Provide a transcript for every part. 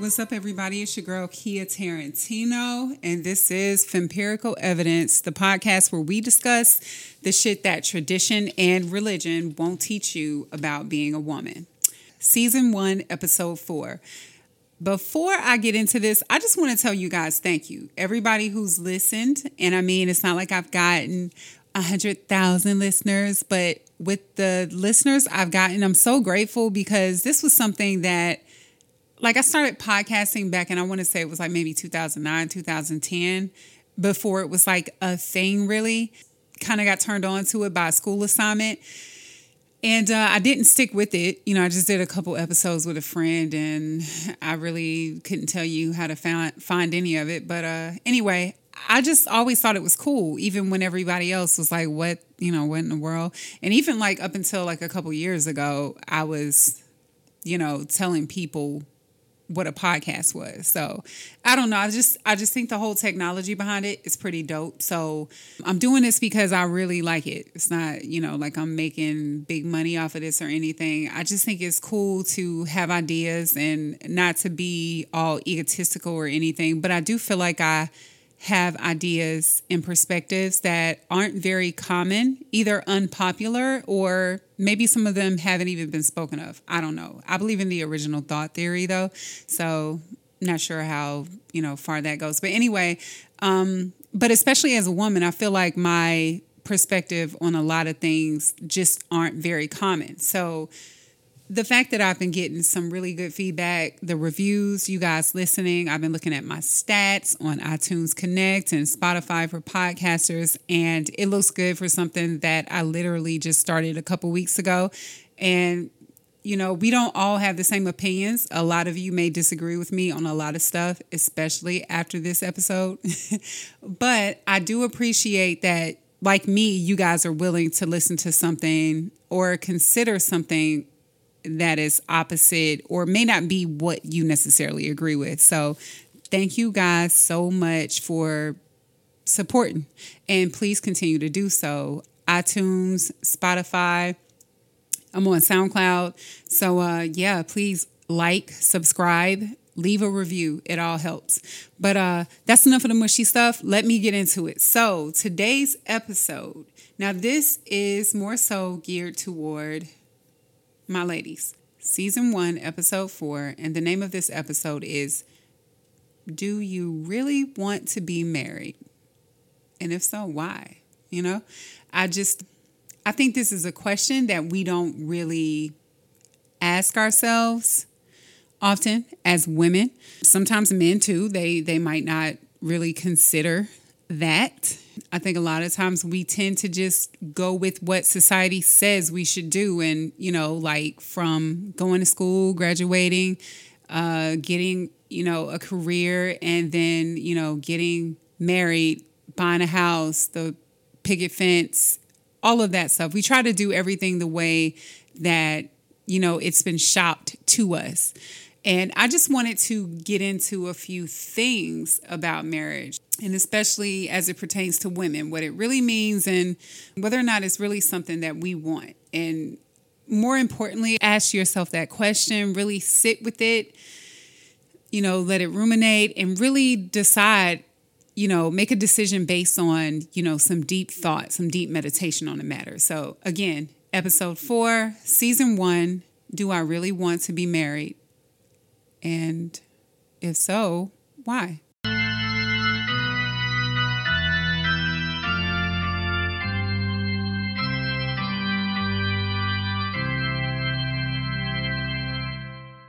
What's up, everybody? It's your girl, Quia Tarantino, and this is Fempirical Evidence, the podcast where we discuss the shit that tradition and religion won't teach you about being a woman. Season 1, Episode 4. Before I get into this, I just want to tell you guys thank you. Everybody who's listened, and I mean, it's not like I've gotten 100,000 listeners, but with the listeners I've gotten, I'm so grateful because this was something that I started podcasting back, and I want to say it was maybe 2009, 2010, before it was a thing really. Kind of got turned on to it by a school assignment. And I didn't stick with it. You know, I just did a couple episodes with a friend, and I really couldn't tell you how to find any of it. But anyway, I just always thought it was cool, even when everybody else was like, what, you know, what in the world? And even up until a couple years ago, I was, telling people what a podcast was. So I don't know. I just think the whole technology behind it is pretty dope. So I'm doing this because I really like it. It's not, I'm making big money off of this or anything. I just think it's cool to have ideas and not to be all egotistical or anything. But I do feel like I have ideas and perspectives that aren't very common, either unpopular or maybe some of them haven't even been spoken of. I don't know. I believe in the original thought theory, though, so not sure how, far that goes. But anyway, but especially as a woman, I feel like my perspective on a lot of things just aren't very common. So the fact that I've been getting some really good feedback, the reviews, you guys listening, I've been looking at my stats on iTunes Connect and Spotify for podcasters, and it looks good for something that I literally just started a couple weeks ago. And, we don't all have the same opinions. A lot of you may disagree with me on a lot of stuff, especially after this episode. But I do appreciate that, like me, you guys are willing to listen to something or consider something that is opposite or may not be what you necessarily agree with. So thank you guys so much for supporting, and please continue to do so. iTunes, Spotify, I'm on SoundCloud. So please subscribe, leave a review. It all helps. But that's enough of the mushy stuff. Let me get into it. So today's episode, now this is more so geared toward my ladies. Season 1, Episode 4, and the name of this episode is Do You Really Want to Be Married? And if so, why? I think this is a question that we don't really ask ourselves often as women. Sometimes men too, they might not really consider that. I think a lot of times we tend to just go with what society says we should do. And, from going to school, graduating, getting, a career, and then, getting married, buying a house, the picket fence, all of that stuff. We try to do everything the way that, it's been shopped to us. And I just wanted to get into a few things about marriage, and especially as it pertains to women, what it really means and whether or not it's really something that we want. And more importantly, ask yourself that question, really sit with it, let it ruminate, and really decide, make a decision based on, some deep thought, some deep meditation on the matter. So again, Episode 4, Season 1, Do I Really Want to Be Married? And if so, why?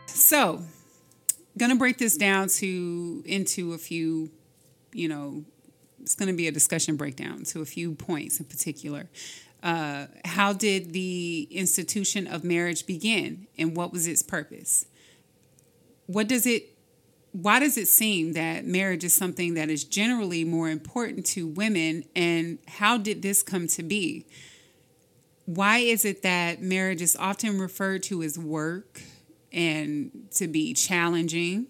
So, gonna break this down into a few, it's gonna be a discussion breakdown to a few points in particular. How did the institution of marriage begin, and what was its purpose? Why does it seem that marriage is something that is generally more important to women, and how did this come to be? Why is it that marriage is often referred to as work and to be challenging?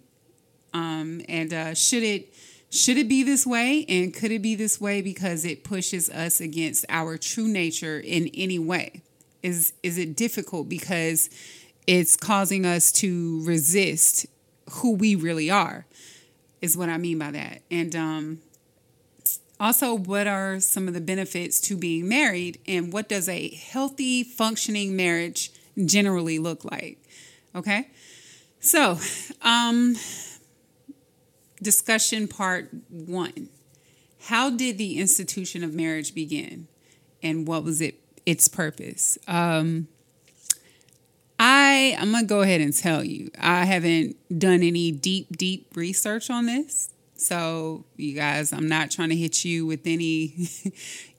Should it be this way, and could it be this way because it pushes us against our true nature in any way? Is it difficult because it's causing us to resist who we really are, is what I mean by that. And also, what are some of the benefits to being married, and what does a healthy, functioning marriage generally look like? Okay, so discussion part one. How did the institution of marriage begin, and what was its purpose? I'm going to go ahead and tell you, I haven't done any deep research on this. So you guys, I'm not trying to hit you with any,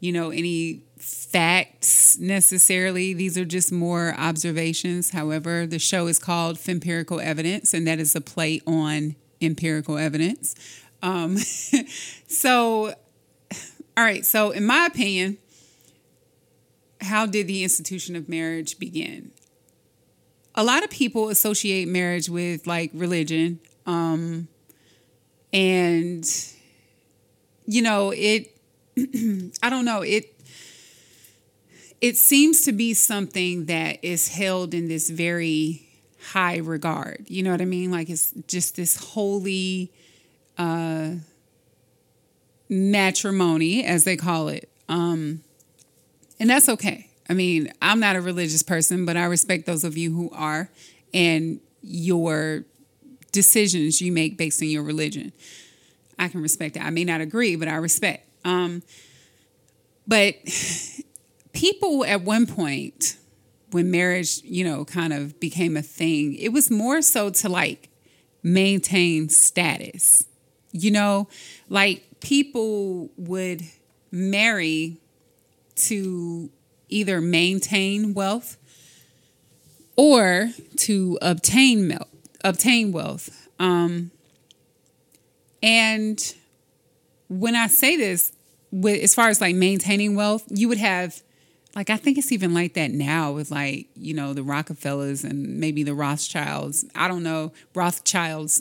any facts necessarily. These are just more observations. However, the show is called Fempirical Evidence, and that is a play on empirical evidence. All right. So in my opinion, how did the institution of marriage begin? A lot of people associate marriage with like religion. And, I don't know, it seems to be something that is held in this very high regard. You know what I mean? Like it's just this holy matrimony, as they call it. And that's okay. I mean, I'm not a religious person, but I respect those of you who are and your decisions you make based on your religion. I can respect that. I may not agree, but I respect. But people at one point, when marriage, kind of became a thing, it was more so to like maintain status. Like people would marry to either maintain wealth or to obtain wealth. And when I say this, as far as like maintaining wealth, you would have, like, I think it's even like that now with like, the Rockefellers and maybe the Rothschilds. I don't know. Rothschilds.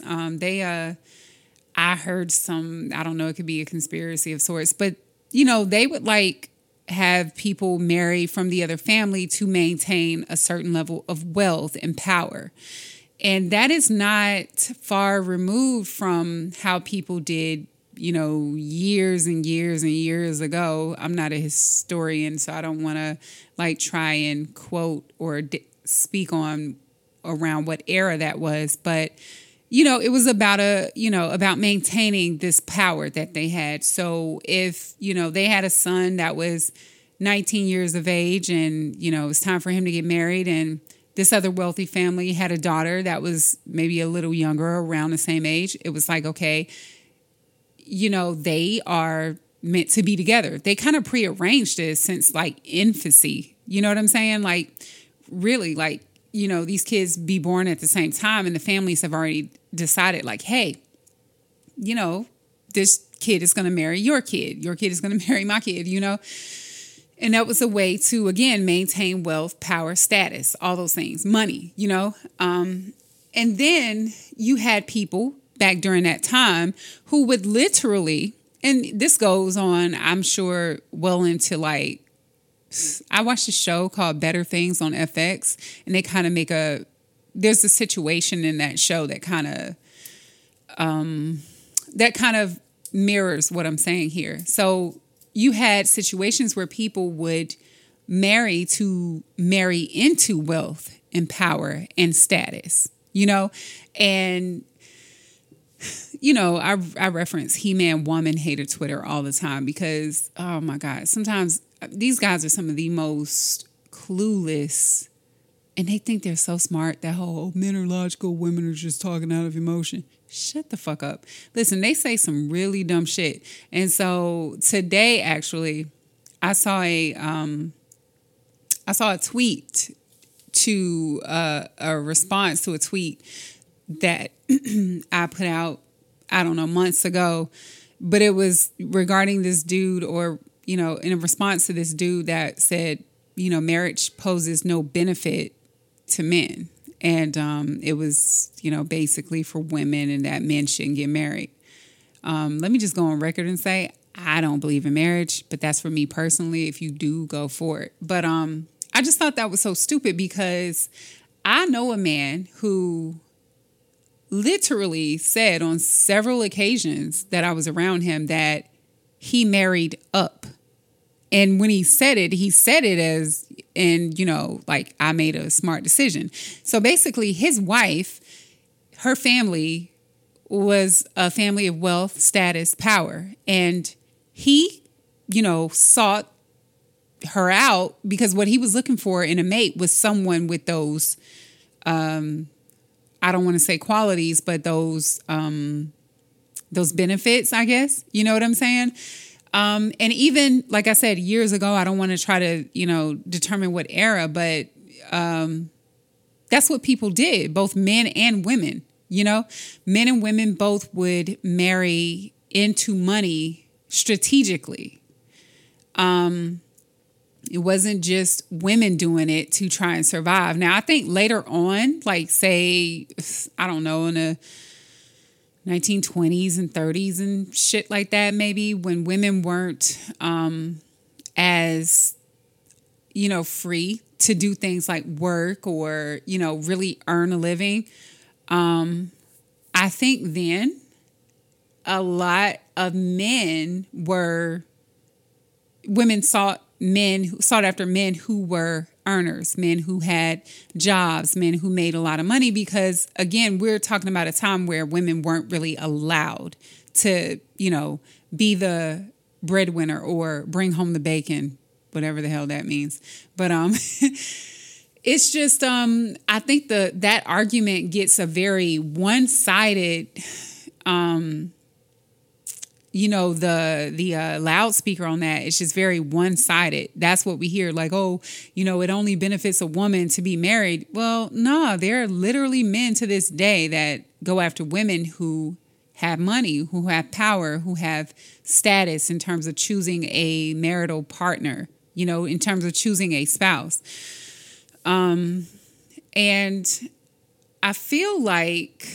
I heard some, I don't know, it could be a conspiracy of sorts, but they would like have people marry from the other family to maintain a certain level of wealth and power. And that is not far removed from how people did, years and years and years ago. I'm not a historian, so I don't want to like try and quote or speak on around what era that was. But, it was about about maintaining this power that they had. So if, they had a son that was 19 years of age and, it was time for him to get married, and this other wealthy family had a daughter that was maybe a little younger, around the same age, it was like, okay, they are meant to be together. They kind of prearranged this since like infancy. You know what I'm saying? Like really, like, these kids be born at the same time, and the families have already decided like, hey, this kid is going to marry your kid. Your kid is going to marry my kid, And that was a way to, again, maintain wealth, power, status, all those things, money, And then you had people back during that time who would literally, and this goes on, I'm sure, well into like, I watched a show called Better Things on FX, and they kind of there's a situation in that show that kind of, mirrors what I'm saying here. So you had situations where people would marry to marry into wealth and power and status, and, I reference He-Man, Woman Hater Twitter all the time because, oh my God, sometimes these guys are some of the most clueless, and they think they're so smart. That whole men are logical, women are just talking out of emotion. Shut the fuck up. Listen, they say some really dumb shit. And so today, actually, I saw a tweet to a response to a tweet that I put out, I don't know, months ago, but it was regarding this dude or, in response to this dude that said, marriage poses no benefit to men. And it was, basically for women, and that men shouldn't get married. Let me just go on record and say, I don't believe in marriage, but that's for me personally. If you do, go for it. But I just thought that was so stupid because I know a man who literally said on several occasions that I was around him that he married up. And when he said it as, and, you know, like, I made a smart decision. So basically his wife, her family was a family of wealth, status, power. And he, you know, sought her out because what he was looking for in a mate was someone with those, I don't want to say qualities, but those benefits, I guess. You know what I'm saying? And even, like I said, years ago, I don't want to try to, you know, determine what era, but that's what people did, both men and women, you know. Men and women both would marry into money strategically. It wasn't just women doing it to try and survive. Now, I think later on, like, say, I don't know, in the 1920s and 30s and shit like that, maybe, when women weren't as, you know, free to do things like work or, you know, really earn a living. I think then a lot of men were, women sought, men sought after men who were earners, men who had jobs, men who made a lot of money, because, again, we're talking about a time where women weren't really allowed to, you know, be the breadwinner or bring home the bacon, whatever the hell that means. But it's just, I think that argument gets a very one-sided, you know, the loudspeaker on that, it's just very one-sided. That's what we hear. Like, oh, you know, it only benefits a woman to be married. Well, no, there are literally men to this day that go after women who have money, who have power, who have status in terms of choosing a marital partner, you know, in terms of choosing a spouse. And I feel like,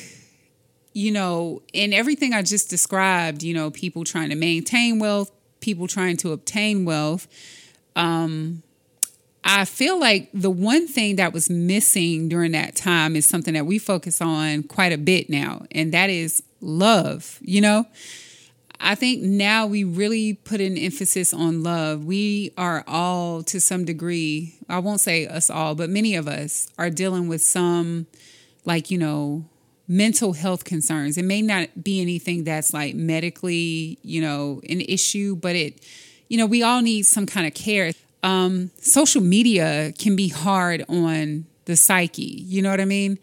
you know, in everything I just described, you know, people trying to maintain wealth, people trying to obtain wealth. I feel like the one thing that was missing during that time is something that we focus on quite a bit now, and that is love. You know, I think now we really put an emphasis on love. We are all, to some degree, I won't say us all, but many of us are dealing with some, like, you know, mental health concerns. It may not be anything that's like medically, you know, an issue, but it, you know, we all need some kind of care. Social media can be hard on the psyche. You know what I mean?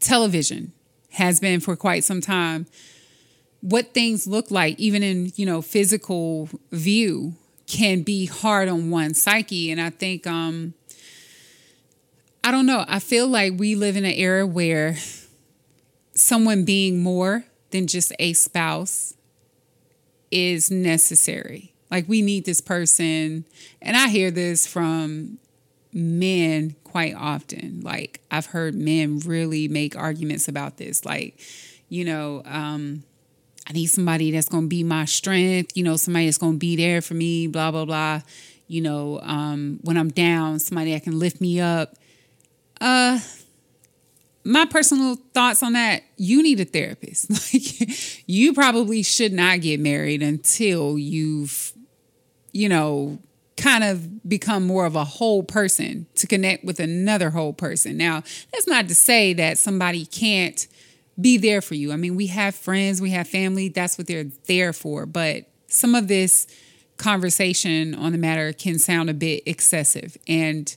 Television has been for quite some time. What things look like, even in, you know, physical view, can be hard on one's psyche. And I think, I don't know. I feel like we live in an era where someone being more than just a spouse is necessary. Like, we need this person. And I hear this from men quite often. Like, I've heard men really make arguments about this. Like, you know, I need somebody that's going to be my strength. You know, somebody that's going to be there for me, blah, blah, blah. You know, when I'm down, somebody that can lift me up. My personal thoughts on that, you need a therapist. Like, you probably should not get married until you've, you know, kind of become more of a whole person to connect with another whole person. Now, that's not to say that somebody can't be there for you. I mean, we have friends, we have family, that's what they're there for. But some of this conversation on the matter can sound a bit excessive. And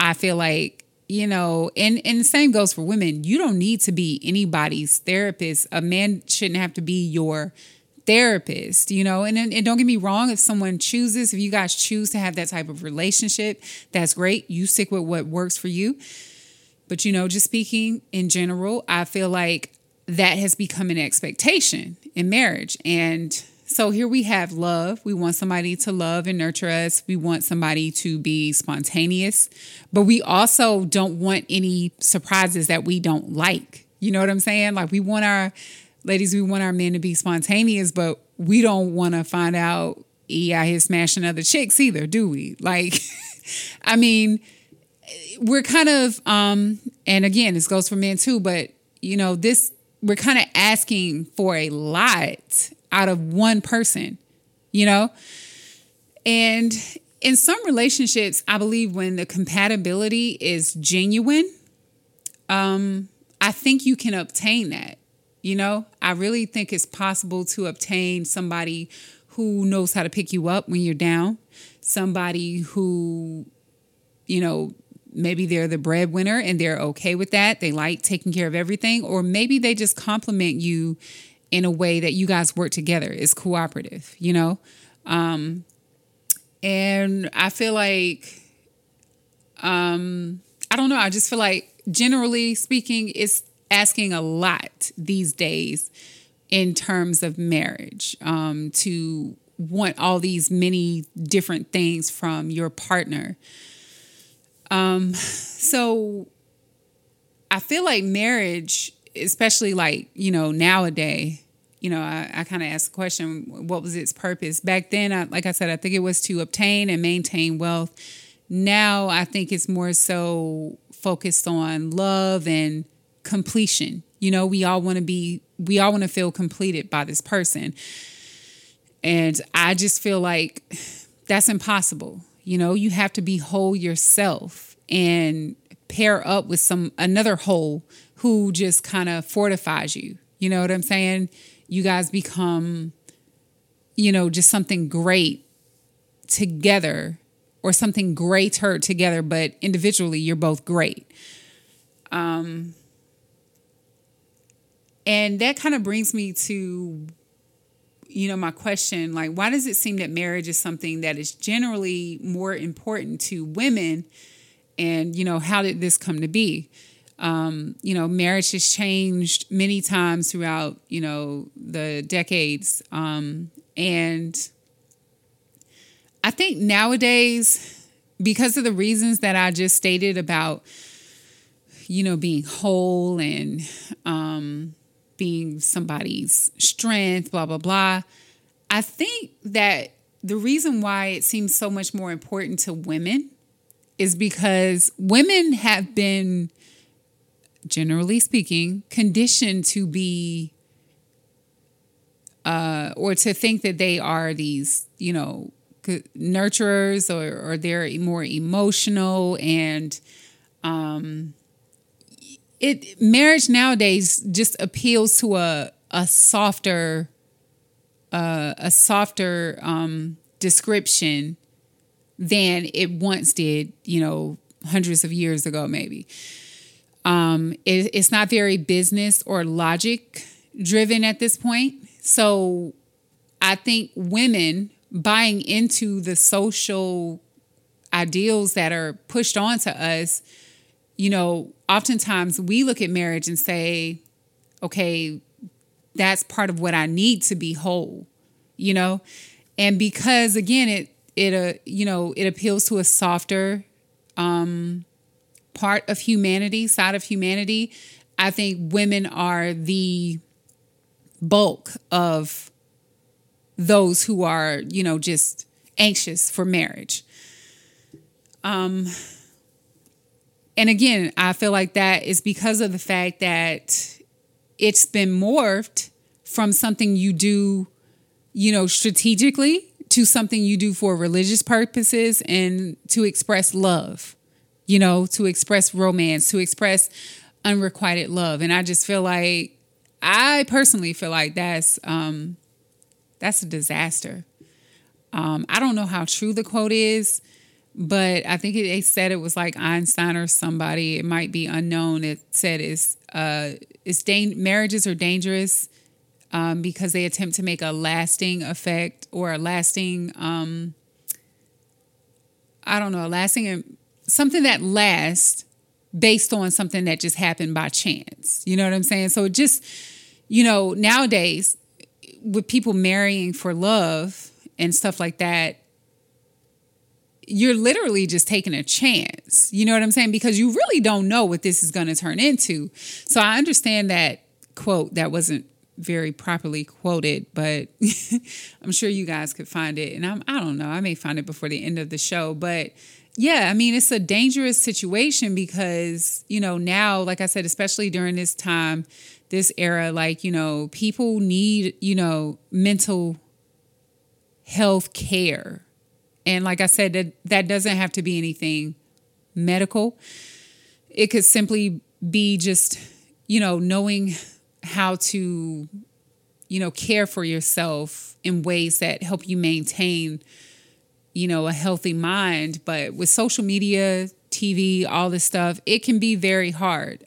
I feel like, you know, and the same goes for women. You don't need to be anybody's therapist. A man shouldn't have to be your therapist, you know. And don't get me wrong, if someone chooses, if you guys choose to have that type of relationship, that's great. You stick with what works for you. But, you know, just speaking in general, I feel like that has become an expectation in marriage. And so here we have love. We want somebody to love and nurture us. We want somebody to be spontaneous, but we also don't want any surprises that we don't like. You know what I'm saying? Like, we want our ladies, we want our men to be spontaneous, but we don't want to find out he out here smashing other chicks either, do we? Like, I mean, we're kind of, and again, this goes for men too, but you know, this, we're kind of asking for a lot out of one person, you know? And in some relationships, I believe when the compatibility is genuine, I think you can obtain that. You know, I really think it's possible to obtain somebody who knows how to pick you up when you're down. Somebody who, you know, maybe they're the breadwinner and they're okay with that. They like taking care of everything. Or maybe they just compliment you in a way that you guys work together. It's cooperative, you know. And I feel like, I don't know. I just feel like, generally speaking, it's asking a lot these days in terms of marriage, to want all these many different things from your partner. So I feel like marriage, especially like, you know, nowadays, you know, I kind of asked the question, what was its purpose? Back then, like I said, I think it was to obtain and maintain wealth. Now I think it's more so focused on love and completion. You know, we all want to feel completed by this person. And I just feel like that's impossible. You know, you have to be whole yourself and pair up with another whole who just kind of fortifies you. You know what I'm saying? You guys become, you know, just something great together, or something greater together, but individually you're both great. And that kind of brings me to, you know, my question, like, why does it seem that marriage is something that is generally more important to women? And, you know, how did this come to be? You know, marriage has changed many times throughout, you know, the decades. And I think nowadays, because of the reasons that I just stated about, you know, being whole and being somebody's strength, blah, blah, blah. I think that the reason why it seems so much more important to women is because women have been, generally speaking, conditioned to be or to think that they are these, you know, nurturers, or they're more emotional, and marriage nowadays just appeals to a softer description than it once did, you know, hundreds of years ago, maybe. It's not very business or logic driven at this point. So I think women buying into the social ideals that are pushed onto us, you know, oftentimes we look at marriage and say, okay, that's part of what I need to be whole, you know? And because again, it appeals to a softer, part of humanity, side of humanity. I think women are the bulk of those who are, you know, just anxious for marriage. And again, I feel like that is because of the fact that it's been morphed from something you do, you know, strategically to something you do for religious purposes and to express love, you know, to express romance, to express unrequited love. And I just feel like, I personally feel like that's a disaster. I don't know how true the quote is, but I think they said it was like Einstein or somebody. It might be unknown. It said marriages are dangerous because they attempt to make a lasting effect, or a lasting, something that lasts based on something that just happened by chance. You know what I'm saying? So it just, you know, nowadays with people marrying for love and stuff like that, you're literally just taking a chance. You know what I'm saying? Because you really don't know what this is going to turn into. So I understand that quote that wasn't very properly quoted, but I'm sure you guys could find it. And I don't know, I may find it before the end of the show, but Yeah, I mean, it's a dangerous situation because, you know, now, like I said, especially during this time, this era, like, you know, people need, you know, mental health care. And like I said, that doesn't have to be anything medical. It could simply be just, you know, knowing how to, you know, care for yourself in ways that help you maintain, you know, a healthy mind. But with social media, TV, all this stuff, it can be very hard.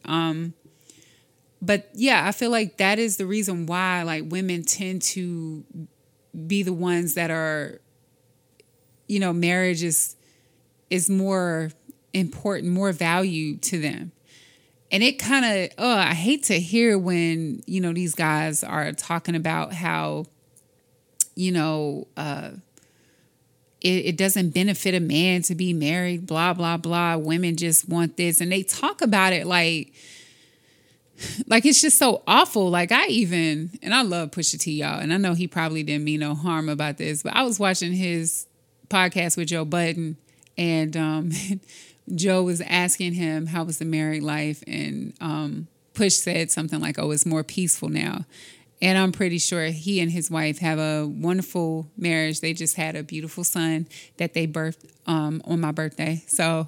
But yeah, I feel like that is the reason why, like, women tend to be the ones that are, you know, marriage is more important, more value to them. And it kind of, I hate to hear when, you know, these guys are talking about how, you know, it doesn't benefit a man to be married, blah, blah, blah. Women just want this. And they talk about it like it's just so awful. Like, and I love Pusha T, y'all. And I know he probably didn't mean no harm about this, but I was watching his podcast with Joe Budden, and Joe was asking him, how was the married life? And Push said something like, oh, it's more peaceful now. And I'm pretty sure he and his wife have a wonderful marriage. They just had a beautiful son that they birthed on my birthday. So,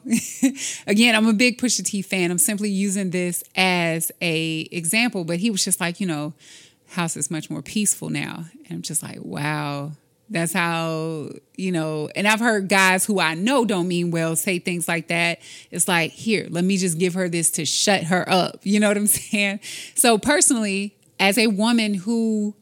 again, I'm a big Pusha T fan. I'm simply using this as a example. But he was just like, you know, house is much more peaceful now. And I'm just like, wow, that's how, you know. And I've heard guys who I know don't mean well say things like that. It's like, here, let me just give her this to shut her up. You know what I'm saying? So, personally, as a woman who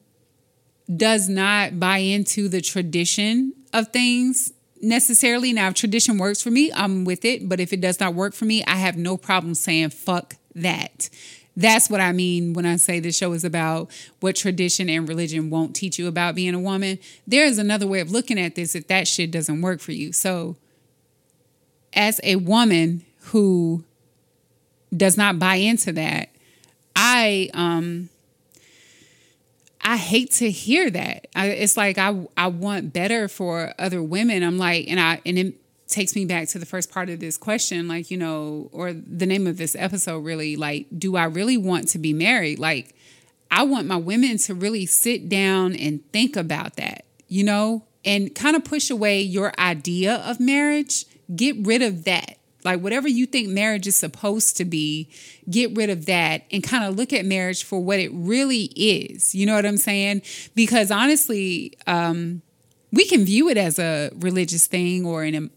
does not buy into the tradition of things necessarily, now if tradition works for me, I'm with it. But if it does not work for me, I have no problem saying fuck that. That's what I mean when I say this show is about what tradition and religion won't teach you about being a woman. There is another way of looking at this if that shit doesn't work for you. So as a woman who does not buy into that, I hate to hear that. It's like I want better for other women. I'm like, and it takes me back to the first part of this question, like, you know, or the name of this episode, really, like, do I really want to be married? Like, I want my women to really sit down and think about that, you know, and kind of push away your idea of marriage. Get rid of that. Like, whatever you think marriage is supposed to be, get rid of that and kind of look at marriage for what it really is. You know what I'm saying? Because honestly, we can view it as a religious thing or an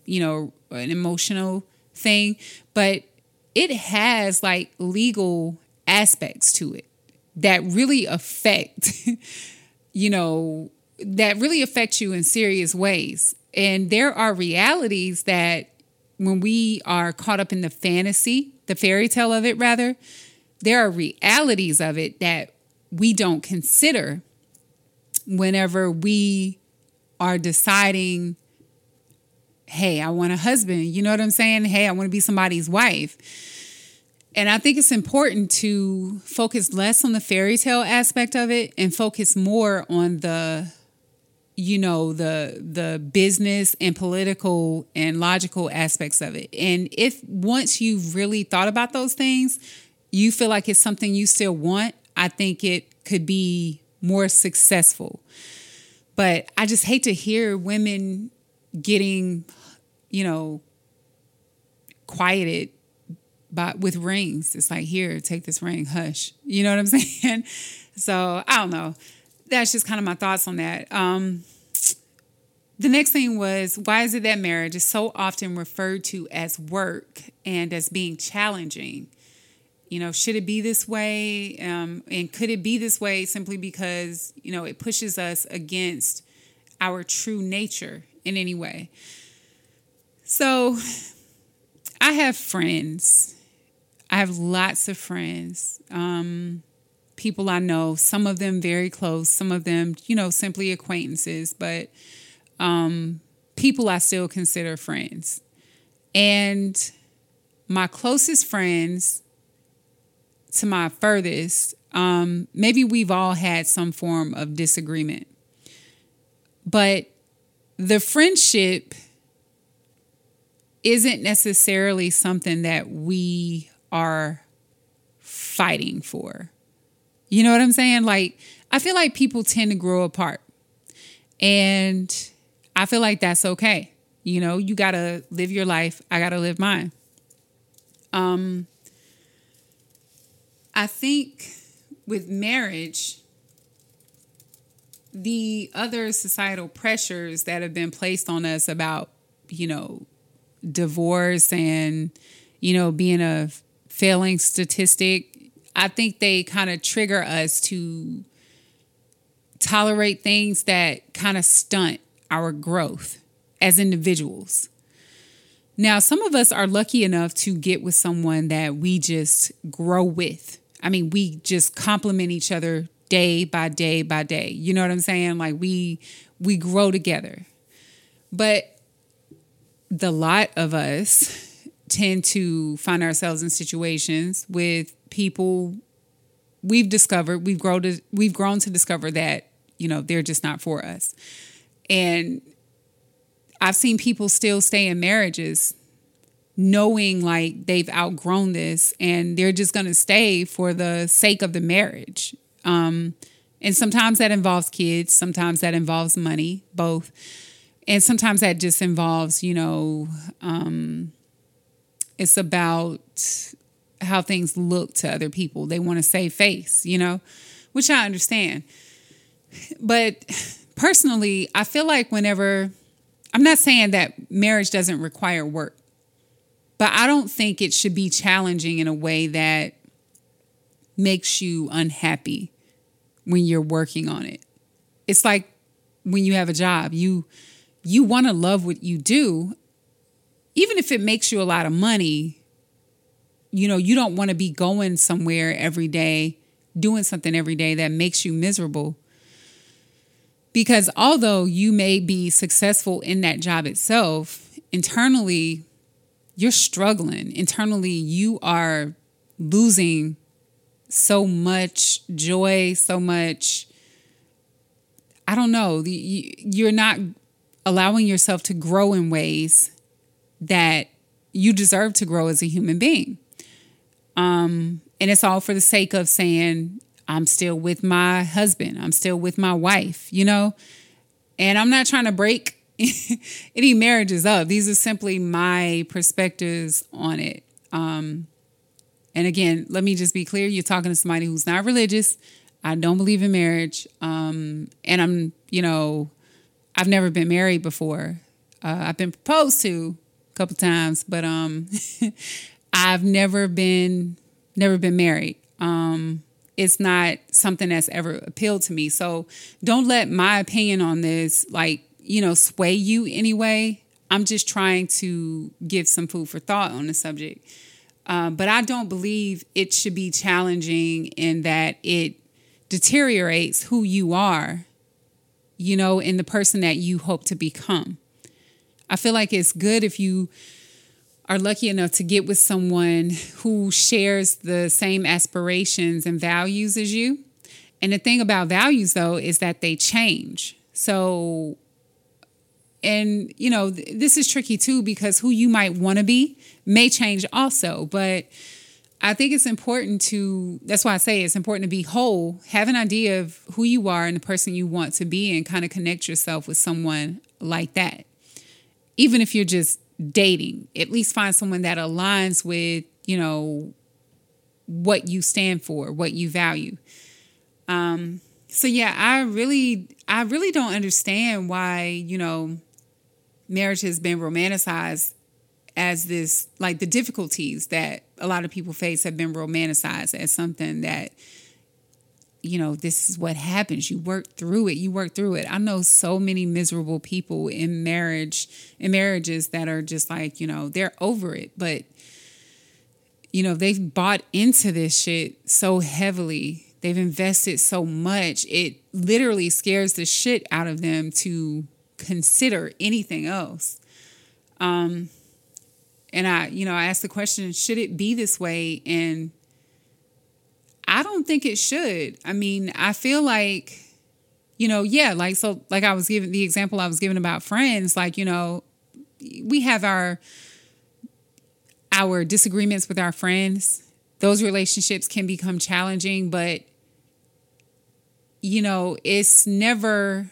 emotional thing, but it has like legal aspects to it that really affect, you know, that really affect you in serious ways. And there are realities that, when we are caught up in the fantasy, the fairy tale of it, rather, there are realities of it that we don't consider whenever we are deciding, hey, I want a husband. You know what I'm saying? Hey, I want to be somebody's wife. And I think it's important to focus less on the fairy tale aspect of it and focus more on the, you know, the business and political and logical aspects of it. And if once you've really thought about those things, you feel like it's something you still want, I think it could be more successful. But I just hate to hear women getting, you know, quieted with rings. It's like, here, take this ring, hush. You know what I'm saying? So I don't know. That's just kind of my thoughts on that. The next thing was, why is it that marriage is so often referred to as work and as being challenging? You know, should it be this way? And could it be this way simply because, you know, it pushes us against our true nature in any way? So I have friends. I have lots of friends. People I know, some of them very close, some of them, you know, simply acquaintances, but people I still consider friends. And my closest friends to my furthest, maybe we've all had some form of disagreement. But the friendship isn't necessarily something that we are fighting for. You know what I'm saying? Like, I feel like people tend to grow apart. And I feel like that's okay. You know, you got to live your life. I got to live mine. I think with marriage, the other societal pressures that have been placed on us about, you know, divorce and, you know, being a failing statistic, I think they kind of trigger us to tolerate things that kind of stunt our growth as individuals. Now, some of us are lucky enough to get with someone that we just grow with. I mean, we just complement each other day by day by day. You know what I'm saying? Like we grow together. But the lot of us tend to find ourselves in situations with people we've grown to discover that, you know, they're just not for us. And I've seen people still stay in marriages knowing like they've outgrown this and they're just going to stay for the sake of the marriage. And sometimes that involves kids. Sometimes that involves money, both. And sometimes that just involves, you know, it's about how things look to other people. They want to save face, you know, which I understand. But personally, I feel like whenever, I'm not saying that marriage doesn't require work, but I don't think it should be challenging in a way that makes you unhappy when you're working on it. It's like when you have a job, you want to love what you do. Even if it makes you a lot of money, you know, you don't want to be going somewhere every day, doing something every day that makes you miserable. Because although you may be successful in that job itself, internally, you're struggling. Internally, you are losing so much joy, so much, I don't know, you're not allowing yourself to grow in ways that you deserve to grow as a human being. And it's all for the sake of saying, I'm still with my husband. I'm still with my wife, you know? And I'm not trying to break any marriages up. These are simply my perspectives on it. And again, let me just be clear. You're talking to somebody who's not religious. I don't believe in marriage. And I'm, you know, I've never been married before. I've been proposed to a couple times, but I've never been married. It's not something that's ever appealed to me. So don't let my opinion on this, like, you know, sway you anyway. I'm just trying to give some food for thought on the subject. But I don't believe it should be challenging in that it deteriorates who you are, you know, and the person that you hope to become. I feel like it's good if you are lucky enough to get with someone who shares the same aspirations and values as you. And the thing about values, though, is that they change. So, and, you know, this is tricky, too, because who you might want to be may change also. But I think it's important to, that's why I say it's important to be whole, have an idea of who you are and the person you want to be and kind of connect yourself with someone like that. Even if you're just dating, at least find someone that aligns with, you know, what you stand for, what you value. So yeah, I really don't understand why, you know, marriage has been romanticized as this, like the difficulties that a lot of people face have been romanticized as something that, you know, this is what happens. You work through it. I know so many miserable people in marriages that are just like, you know, they're over it. But, you know, they've bought into this shit so heavily. They've invested so much. It literally scares the shit out of them to consider anything else. And I asked the question, should it be this way? And I don't think it should. I mean, I feel like, you know, yeah, like, so like I was giving the example I was giving about friends, like, you know, we have our our disagreements with our friends, those relationships can become challenging, but, you know, it's never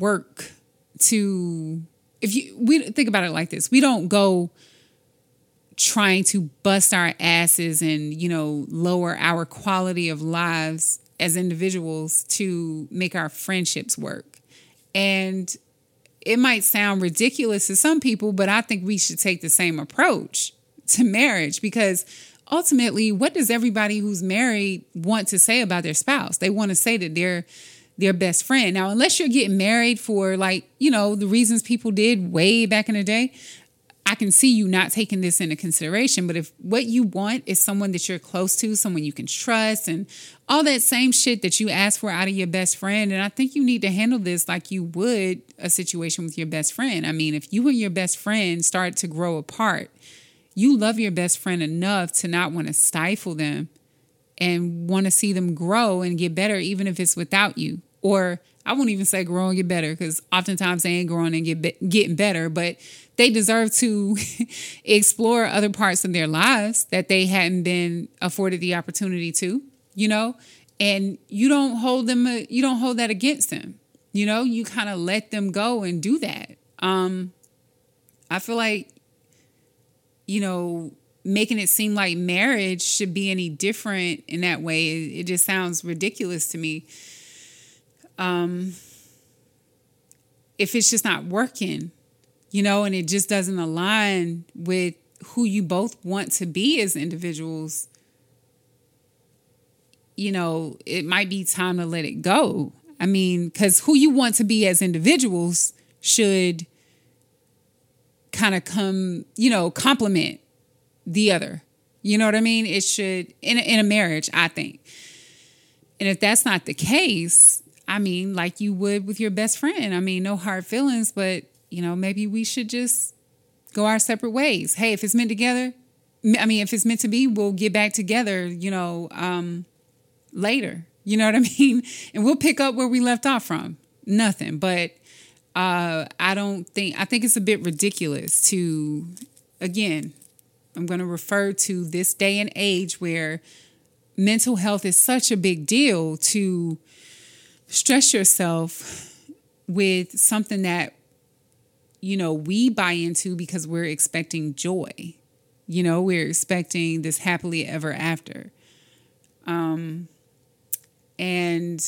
work to, we think about it like this. We don't go trying to bust our asses and, you know, lower our quality of lives as individuals to make our friendships work. And it might sound ridiculous to some people, but I think we should take the same approach to marriage, because ultimately, what does everybody who's married want to say about their spouse? They want to say that they're their best friend. Now, unless you're getting married for, like, you know, the reasons people did way back in the day, I can see you not taking this into consideration. But if what you want is someone that you're close to, someone you can trust, and all that same shit that you ask for out of your best friend, and I think you need to handle this like you would a situation with your best friend. I mean, if you and your best friend start to grow apart, you love your best friend enough to not want to stifle them and want to see them grow and get better, even if it's without you. Or I won't even say grow and get better, because oftentimes they ain't growing and getting better, but they deserve to explore other parts of their lives that they hadn't been afforded the opportunity to, you know, and you don't hold that against them. You know, you kind of let them go and do that. I feel like, you know, making it seem like marriage should be any different in that way, it just sounds ridiculous to me. If it's just not working, you know, and it just doesn't align with who you both want to be as individuals, you know, it might be time to let it go. I mean, because who you want to be as individuals should kind of come, you know, complement the other. You know what I mean? It should, in a marriage, I think. And if that's not the case, I mean, like you would with your best friend. I mean, no hard feelings, but, you know, maybe we should just go our separate ways. Hey, if it's meant to be, we'll get back together, you know, later. You know what I mean? And we'll pick up where we left off from. Nothing. But I think it's a bit ridiculous to, again, I'm going to refer to this day and age where mental health is such a big deal, to stress yourself with something that, you know, we buy into because we're expecting joy. You know, we're expecting this happily ever after. And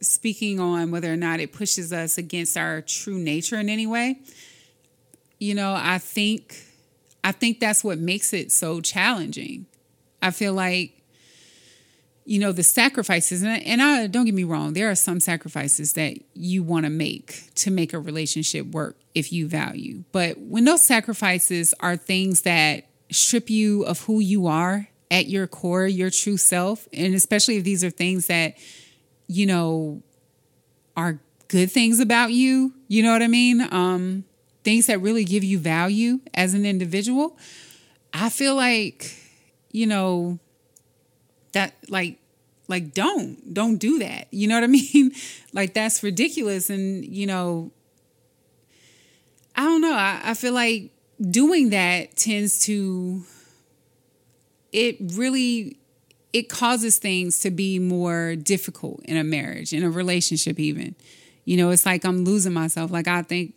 speaking on whether or not it pushes us against our true nature in any way, you know, I think that's what makes it so challenging. I feel like, you know, the sacrifices, and I don't get me wrong, there are some sacrifices that you want to make a relationship work if you value. But when those sacrifices are things that strip you of who you are at your core, your true self, and especially if these are things that, you know, are good things about you, you know what I mean? Things that really give you value as an individual, I feel like, you know, that like don't do that. You know what I mean? Like, that's ridiculous. And, you know, I don't know. I feel like doing that tends to, it causes things to be more difficult in a marriage, in a relationship even. You know, it's like I'm losing myself. Like, I think,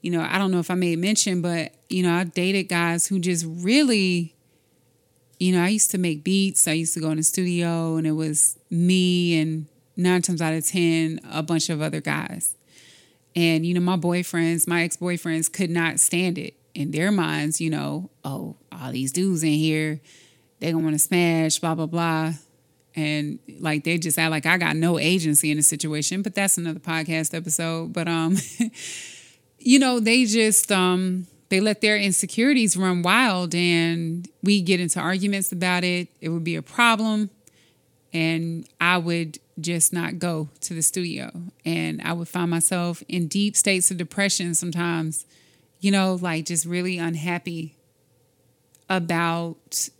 you know, I don't know if I made mention, but, you know, I dated guys who just really, you know, I used to make beats. I used to go in the studio, and it was me and 9 times out of 10, a bunch of other guys. And, you know, my ex-boyfriends could not stand it. In their minds, you know, oh, all these dudes in here, they gonna want to smash, blah, blah, blah. And like, they just act like I got no agency in the situation, but that's another podcast episode. But, you know, they just, they let their insecurities run wild, and we get into arguments about it. It would be a problem, and I would just not go to the studio, and I would find myself in deep states of depression sometimes, you know, like just really unhappy about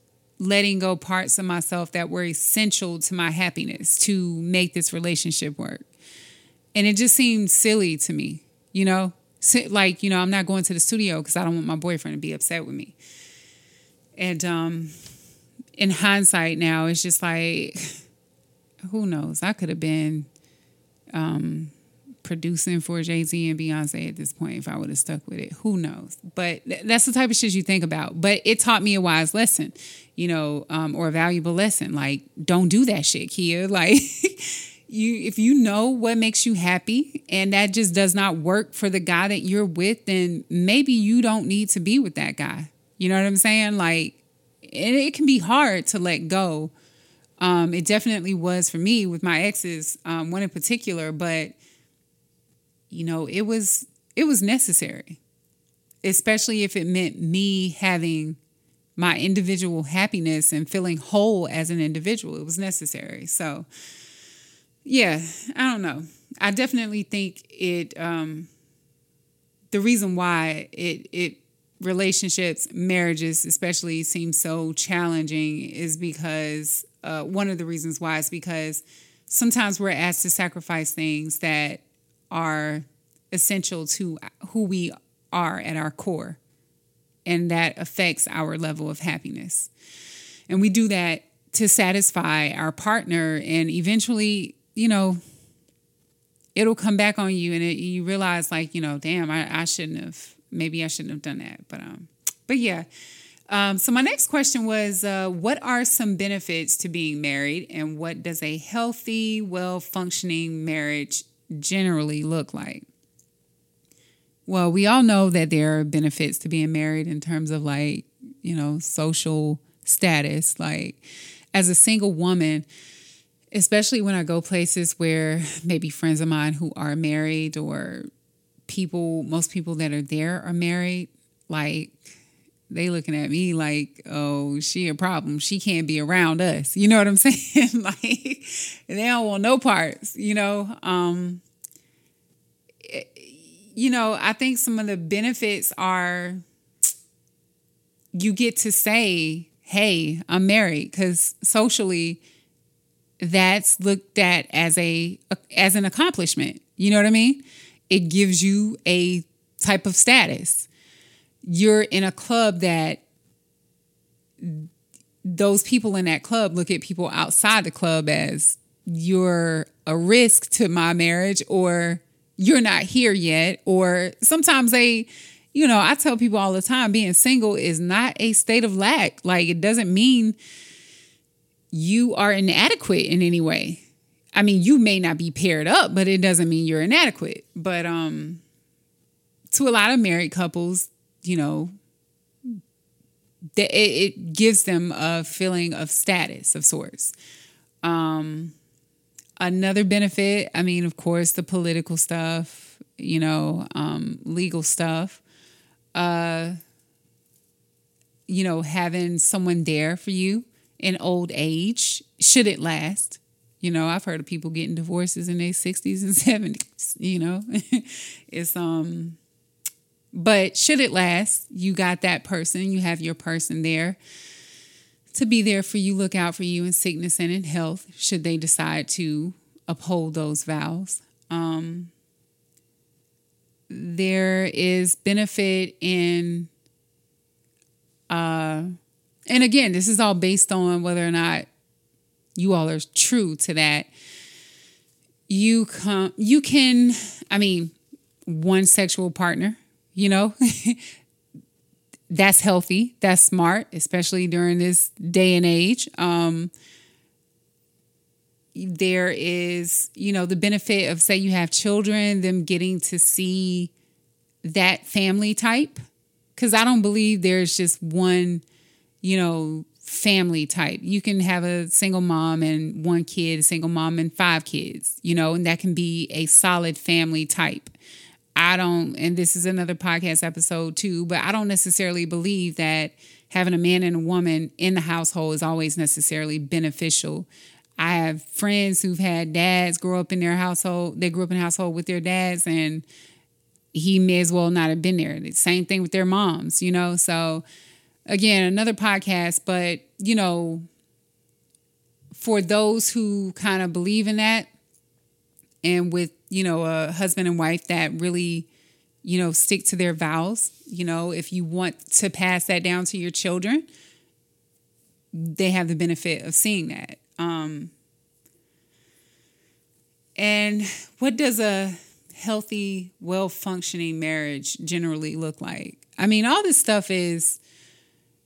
letting go parts of myself that were essential to my happiness to make this relationship work. And it just seemed silly to me, you know? like, you know, I'm not going to the studio because I don't want my boyfriend to be upset with me. And in hindsight now, it's just like, who knows? I could have been producing for Jay-Z and Beyonce at this point if I would have stuck with it. Who knows? But that's the type of shit you think about. But it taught me a wise lesson, you know, or a valuable lesson. Like, don't do that shit, Kia. Like, if you know what makes you happy and that just does not work for the guy that you're with, then maybe you don't need to be with that guy. You know what I'm saying? Like, and it can be hard to let go. It definitely was for me with my exes, one in particular, but you know, it was necessary, especially if it meant me having my individual happiness and feeling whole as an individual. It was necessary. So yeah, I don't know. I definitely think it, the reason why it relationships, marriages especially, seem so challenging is because one of the reasons why is because sometimes we're asked to sacrifice things that are essential to who we are at our core, and that affects our level of happiness. And we do that to satisfy our partner, and eventually, you know, it'll come back on you, and you realize, like, you know, damn, I shouldn't have. Maybe I shouldn't have done that, but yeah. So my next question was, what are some benefits to being married, and what does a healthy, well-functioning marriage generally look like? Well, we all know that there are benefits to being married in terms of, like, you know, social status. Like, as a single woman, especially when I go places where maybe friends of mine who are married, or most people that are there are married, like, they looking at me like, oh, she a problem. She can't be around us. You know what I'm saying? Like, they don't want no parts, you know? You know, I think some of the benefits are you get to say, hey, I'm married, because socially that's looked at as an accomplishment. You know what I mean? It gives you a type of status. You're in a club that those people in that club look at people outside the club as, you're a risk to my marriage, or you're not here yet. Or sometimes they, you know, I tell people all the time, being single is not a state of lack. Like, it doesn't mean you are inadequate in any way. I mean, you may not be paired up, but it doesn't mean you're inadequate. But to a lot of married couples, you know, it gives them a feeling of status of sorts. Another benefit, I mean, of course, the political stuff, you know, legal stuff, you know, having someone there for you in old age, should it last. You know, I've heard of people getting divorces in their 60s and 70s, you know. It's, but should it last, you got that person, you have your person there to be there for you, look out for you in sickness and in health, should they decide to uphold those vows. There is benefit in, and again, this is all based on whether or not you all are true to that. You can, I mean, one sexual partner, you know, that's healthy. That's smart, especially during this day and age. There is, you know, the benefit of, say you have children, them getting to see that family type. 'Cause I don't believe there's just one, you know, family type. You can have a single mom and one kid, a single mom and five kids, you know, and that can be a solid family type. And this is another podcast episode too, but I don't necessarily believe that having a man and a woman in the household is always necessarily beneficial. I have friends who've had dads grow up in their household. They grew up in a household with their dads, and he may as well not have been there. The same thing with their moms, you know? So again, another podcast, but, you know, for those who kind of believe in that, and with, you know, a husband and wife that really you know, stick to their vows. You know, if you want to pass that down to your children, they have the benefit of seeing that. And what does a healthy, well-functioning marriage generally look like? I mean, all this stuff is,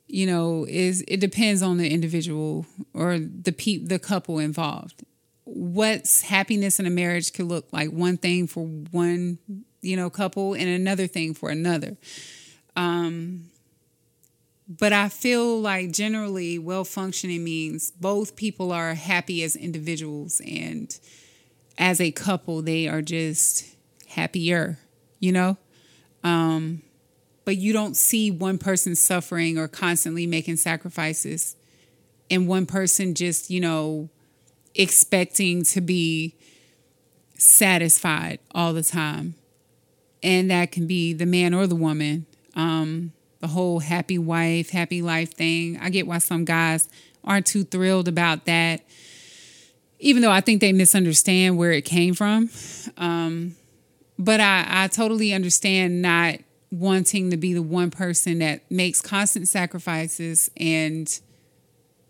you know, is it depends on the individual or the couple involved. What's happiness in a marriage could look like one thing for one, you know, couple and another thing for another. But I feel like generally well-functioning means both people are happy as individuals, and as a couple, they are just happier, you know? But you don't see one person suffering or constantly making sacrifices and one person just, you know, expecting to be satisfied all the time. And that can be the man or the woman. The whole happy wife, happy life thing. I get why some guys aren't too thrilled about that, even though I think they misunderstand where it came from. But I totally understand not wanting to be the one person that makes constant sacrifices and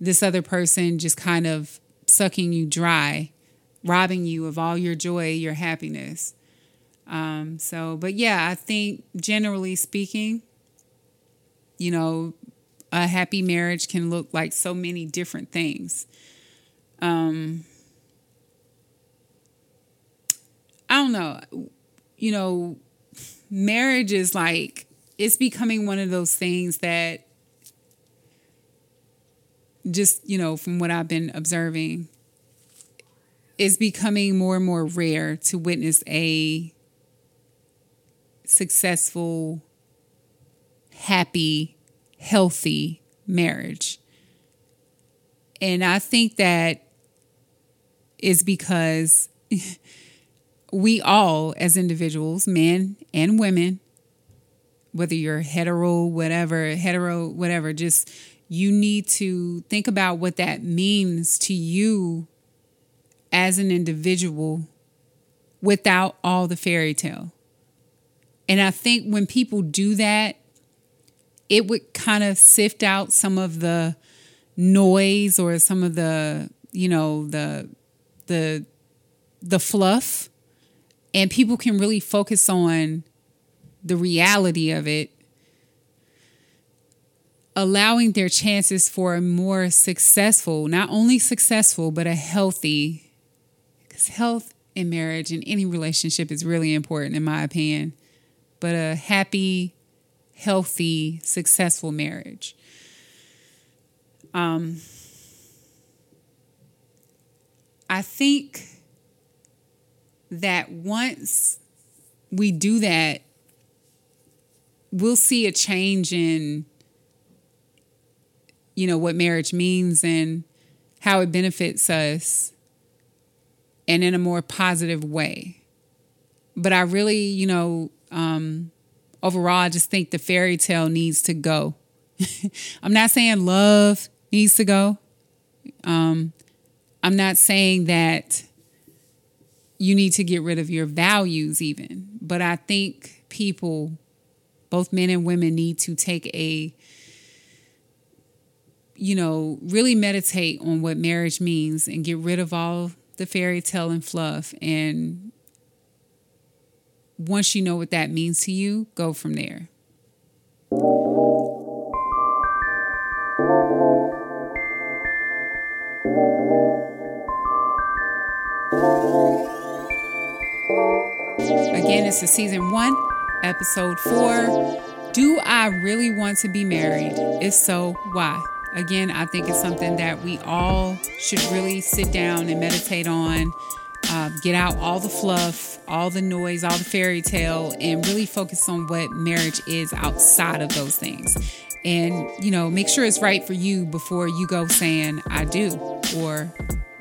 this other person just kind of sucking you dry, robbing you of all your joy, your happiness. But yeah, I think generally speaking, you know, a happy marriage can look like so many different things. I don't know. You know, marriage is like, it's becoming one of those things that just, you know, from what I've been observing, it's becoming more and more rare to witness a successful, happy, healthy marriage. And I think that is because we all, as individuals, men and women, whether you're hetero, whatever, just you need to think about what that means to you as an individual without all the fairy tale. And I think when people do that, it would kind of sift out some of the noise or some of the, you know, the fluff, and people can really focus on the reality of it, allowing their chances for a more successful, not only successful, but a healthy, because health in marriage and any relationship is really important in my opinion, but a happy, healthy, successful marriage. I think that once we do that, we'll see a change in, you know, what marriage means and how it benefits us, and in a more positive way. But I really, you know, overall, I just think the fairy tale needs to go. I'm not saying love needs to go. I'm not saying that you need to get rid of your values even. But I think people, both men and women, need to take a, you know, really meditate on what marriage means and get rid of all the fairy tale and fluff. And once you know what that means to you, go from there. Again, it's the season 1, episode 4. Do I really want to be married? If so, why? Again, I think it's something that we all should really sit down and meditate on. Get out all the fluff, all the noise, all the fairy tale, and really focus on what marriage is outside of those things. And, you know, make sure it's right for you before you go saying, I do, or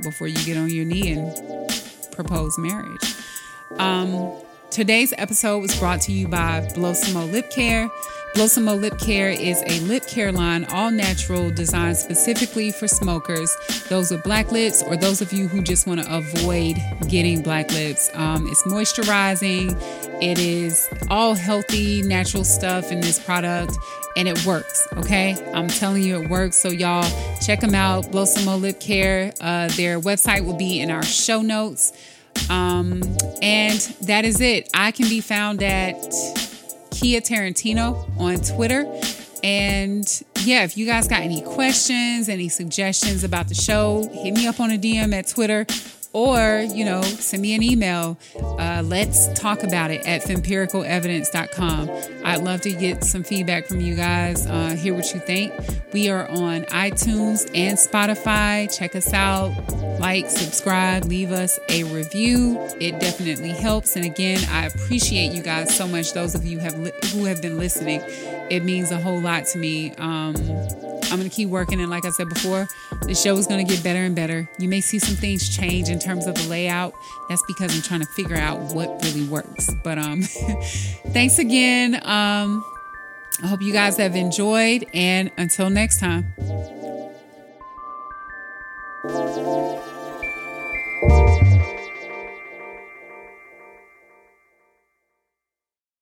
before you get on your knee and propose marriage. Today's episode was brought to you by Blow Sum Mo Lip Care. Blow Sum Mo Lip Care is a lip care line, all natural, designed specifically for smokers, those with black lips, or those of you who just want to avoid getting black lips. It's moisturizing. It is all healthy, natural stuff in this product, and it works, okay? I'm telling you, it works. So y'all, check them out, Blow Sum Mo Lip Care. Their website will be in our show notes. And that is it. I can be found at Quia Tarantino on Twitter. And yeah, if you guys got any questions, any suggestions about the show, hit me up on a DM at Twitter, or, you know, send me an email. Let's talk about it at fempiricalevidence.com. I'd love to get some feedback from you guys, hear what you think. We are on iTunes and Spotify. Check us out. Like, subscribe, leave us a review. It definitely helps. And again, I appreciate you guys so much. Those of you who have been listening, it means a whole lot to me. I'm going to keep working. And like I said before, the show is going to get better and better. You may see some things change in terms of the layout. That's because I'm trying to figure out what really works. But thanks again. I hope you guys have enjoyed. And until next time.